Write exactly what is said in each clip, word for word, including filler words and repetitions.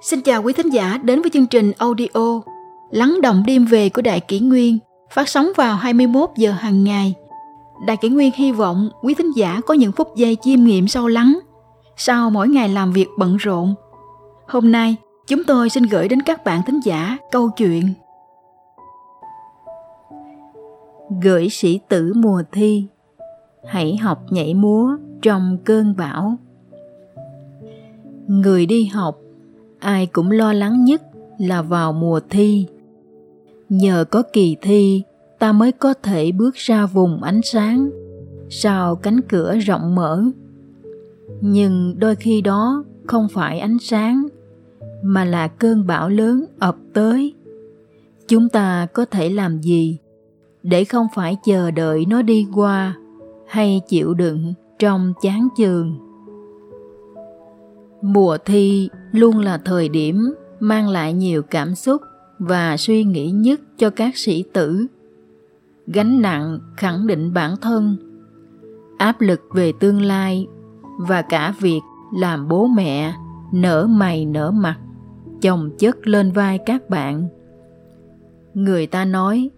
Xin chào quý thính giả đến với chương trình audio Lắng đọng đêm về của Đại Kỷ Nguyên, phát sóng vào hai mươi mốt giờ hàng ngày. Đại Kỷ Nguyên hy vọng quý thính giả có những phút giây chiêm nghiệm sâu lắng sau mỗi ngày làm việc bận rộn. Hôm nay, chúng tôi xin gửi đến các bạn thính giả câu chuyện Gửi sĩ tử mùa thi, hãy học nhảy múa trong cơn bão. Người đi học, ai cũng lo lắng nhất là vào mùa thi. Nhờ có kỳ thi, ta mới có thể bước ra vùng ánh sáng, sau cánh cửa rộng mở. Nhưng đôi khi đó không phải ánh sáng, mà là cơn bão lớn ập tới. Chúng ta có thể làm gì để không phải chờ đợi nó đi qua hay chịu đựng trong chán chường? Mùa thi luôn là thời điểm mang lại nhiều cảm xúc và suy nghĩ nhất cho các sĩ tử. Gánh nặng khẳng định bản thân, áp lực về tương lai và cả việc làm bố mẹ nở mày nở mặt chồng chất lên vai các bạn. Người ta nói,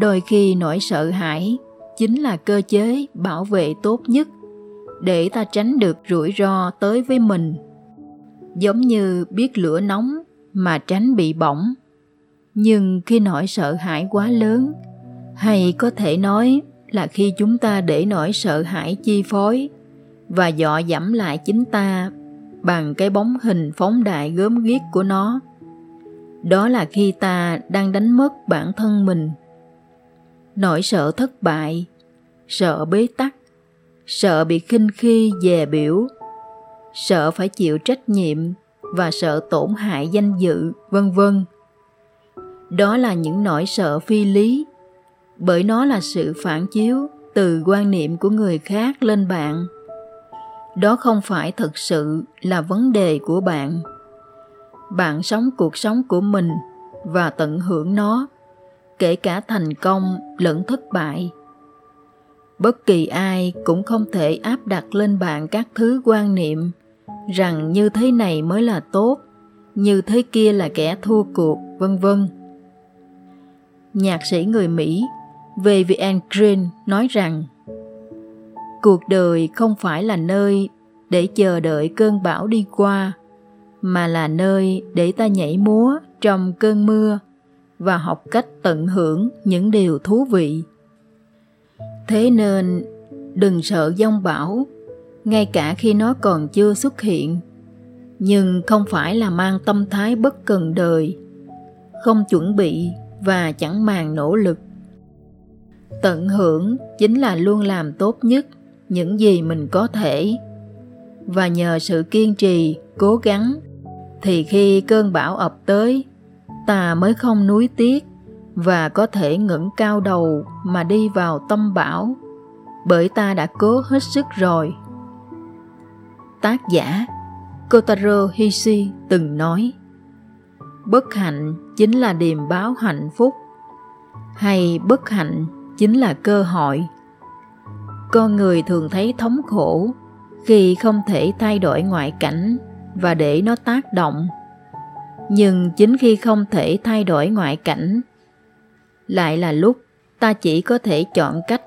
đôi khi nỗi sợ hãi chính là cơ chế bảo vệ tốt nhất để ta tránh được rủi ro tới với mình. Giống như biết lửa nóng mà tránh bị bỏng. Nhưng khi nỗi sợ hãi quá lớn, hay có thể nói là khi chúng ta để nỗi sợ hãi chi phối và dọ dẫm lại chính ta bằng cái bóng hình phóng đại gớm ghiếc của nó, đó là khi ta đang đánh mất bản thân mình. Nỗi sợ thất bại, sợ bế tắc, sợ bị khinh khi dè biểu, sợ phải chịu trách nhiệm và sợ tổn hại danh dự, vân vân. Đó là những nỗi sợ phi lý, bởi nó là sự phản chiếu từ quan niệm của người khác lên bạn. Đó không phải thực sự là vấn đề của bạn. Bạn sống cuộc sống của mình và tận hưởng nó, kể cả thành công lẫn thất bại. Bất kỳ ai cũng không thể áp đặt lên bạn các thứ quan niệm rằng như thế này mới là tốt, như thế kia là kẻ thua cuộc, vân vân. Nhạc sĩ người Mỹ Vivian Green nói rằng, cuộc đời không phải là nơi để chờ đợi cơn bão đi qua, mà là nơi để ta nhảy múa trong cơn mưa và học cách tận hưởng những điều thú vị. Thế nên, đừng sợ giông bão, ngay cả khi nó còn chưa xuất hiện. Nhưng không phải là mang tâm thái bất cần đời, không chuẩn bị và chẳng màng nỗ lực. Tận hưởng chính là luôn làm tốt nhất những gì mình có thể. Và nhờ sự kiên trì, cố gắng, thì khi cơn bão ập tới, ta mới không nuối tiếc và có thể ngẩng cao đầu mà đi vào tâm bão, bởi ta đã cố hết sức rồi. Tác giả Kotaro Hishi từng nói, bất hạnh chính là điềm báo hạnh phúc, hay bất hạnh chính là cơ hội. Con người thường thấy thống khổ khi không thể thay đổi ngoại cảnh và để nó tác động. Nhưng chính khi không thể thay đổi ngoại cảnh, lại là lúc ta chỉ có thể chọn cách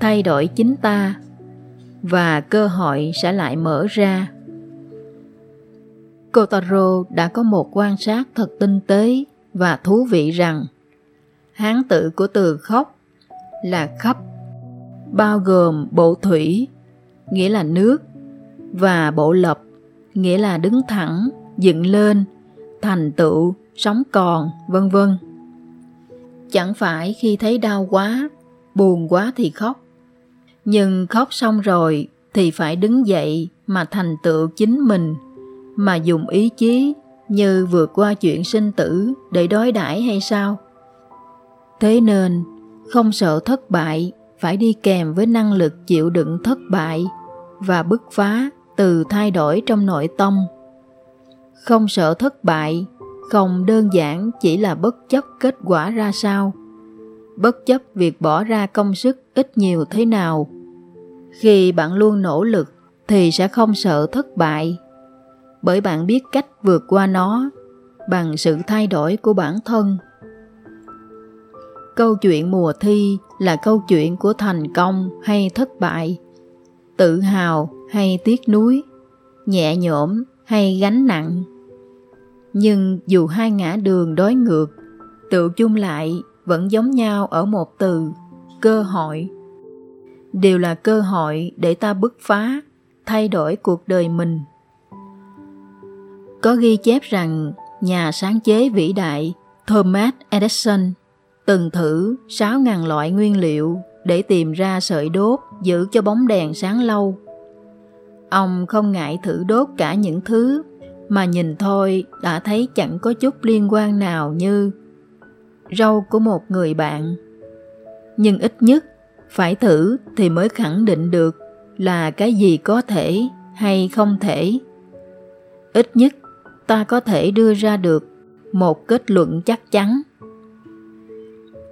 thay đổi chính ta, và cơ hội sẽ lại mở ra. Kotaro đã có một quan sát thật tinh tế và thú vị rằng Hán tự của từ khóc là khắp, bao gồm bộ thủy, nghĩa là nước, và bộ lập, nghĩa là đứng thẳng, dựng lên, thành tựu, sống còn, vân vân. Chẳng phải khi thấy đau quá, buồn quá thì khóc, nhưng khóc xong rồi thì phải đứng dậy mà thành tựu chính mình, mà dùng ý chí như vượt qua chuyện sinh tử để đối đãi hay sao? Thế nên, không sợ thất bại phải đi kèm với năng lực chịu đựng thất bại và bứt phá từ thay đổi trong nội tâm. Không sợ thất bại không đơn giản chỉ là bất chấp kết quả ra sao, bất chấp việc bỏ ra công sức ít nhiều thế nào. Khi bạn luôn nỗ lực thì sẽ không sợ thất bại, bởi bạn biết cách vượt qua nó bằng sự thay đổi của bản thân. Câu chuyện mùa thi là câu chuyện của thành công hay thất bại, tự hào hay tiếc nuối, nhẹ nhõm hay gánh nặng. Nhưng dù hai ngã đường đối ngược, tựu chung lại vẫn giống nhau ở một từ: cơ hội. Đều là cơ hội để ta bứt phá, thay đổi cuộc đời mình. Có ghi chép rằng nhà sáng chế vĩ đại Thomas Edison từng thử sáu nghìn loại nguyên liệu để tìm ra sợi đốt giữ cho bóng đèn sáng lâu. Ông không ngại thử đốt cả những thứ mà nhìn thôi đã thấy chẳng có chút liên quan nào, như râu của một người bạn. Nhưng ít nhất phải thử thì mới khẳng định được là cái gì có thể hay không thể. Ít nhất ta có thể đưa ra được một kết luận chắc chắn.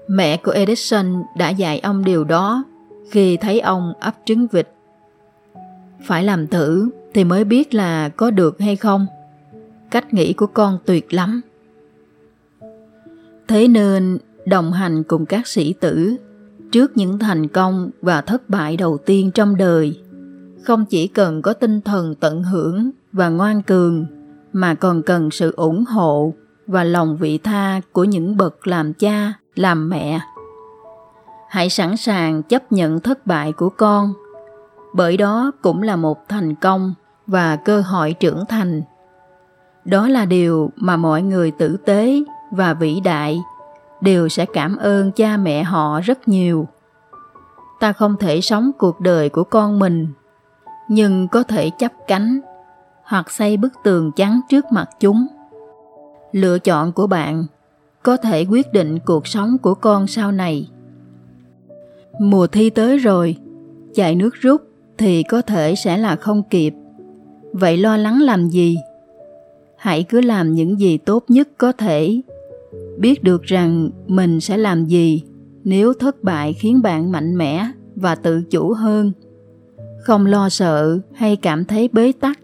Mẹ của Edison đã dạy ông điều đó khi thấy ông ấp trứng vịt. Phải làm thử thì mới biết là có được hay không. Cách nghĩ của con tuyệt lắm. Thế nên đồng hành cùng các sĩ tử trước những thành công và thất bại đầu tiên trong đời, không chỉ cần có tinh thần tận hưởng và ngoan cường, mà còn cần sự ủng hộ và lòng vị tha của những bậc làm cha, làm mẹ. Hãy sẵn sàng chấp nhận thất bại của con, bởi đó cũng là một thành công và cơ hội trưởng thành. Đó là điều mà mọi người tử tế và vĩ đại đều sẽ cảm ơn cha mẹ họ rất nhiều. Ta không thể sống cuộc đời của con mình, nhưng có thể chắp cánh hoặc xây bức tường chắn trước mặt chúng. Lựa chọn của bạn có thể quyết định cuộc sống của con sau này. Mùa thi tới rồi, chạy nước rút thì có thể sẽ là không kịp. Vậy lo lắng làm gì? Hãy cứ làm những gì tốt nhất có thể. Biết được rằng mình sẽ làm gì nếu thất bại khiến bạn mạnh mẽ và tự chủ hơn. Không lo sợ hay cảm thấy bế tắc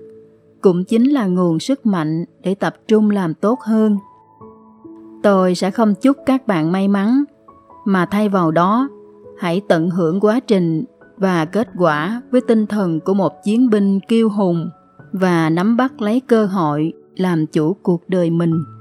cũng chính là nguồn sức mạnh để tập trung làm tốt hơn. Tôi sẽ không chúc các bạn may mắn, mà thay vào đó, hãy tận hưởng quá trình và kết quả với tinh thần của một chiến binh kiêu hùng và nắm bắt lấy cơ hội làm chủ cuộc đời mình.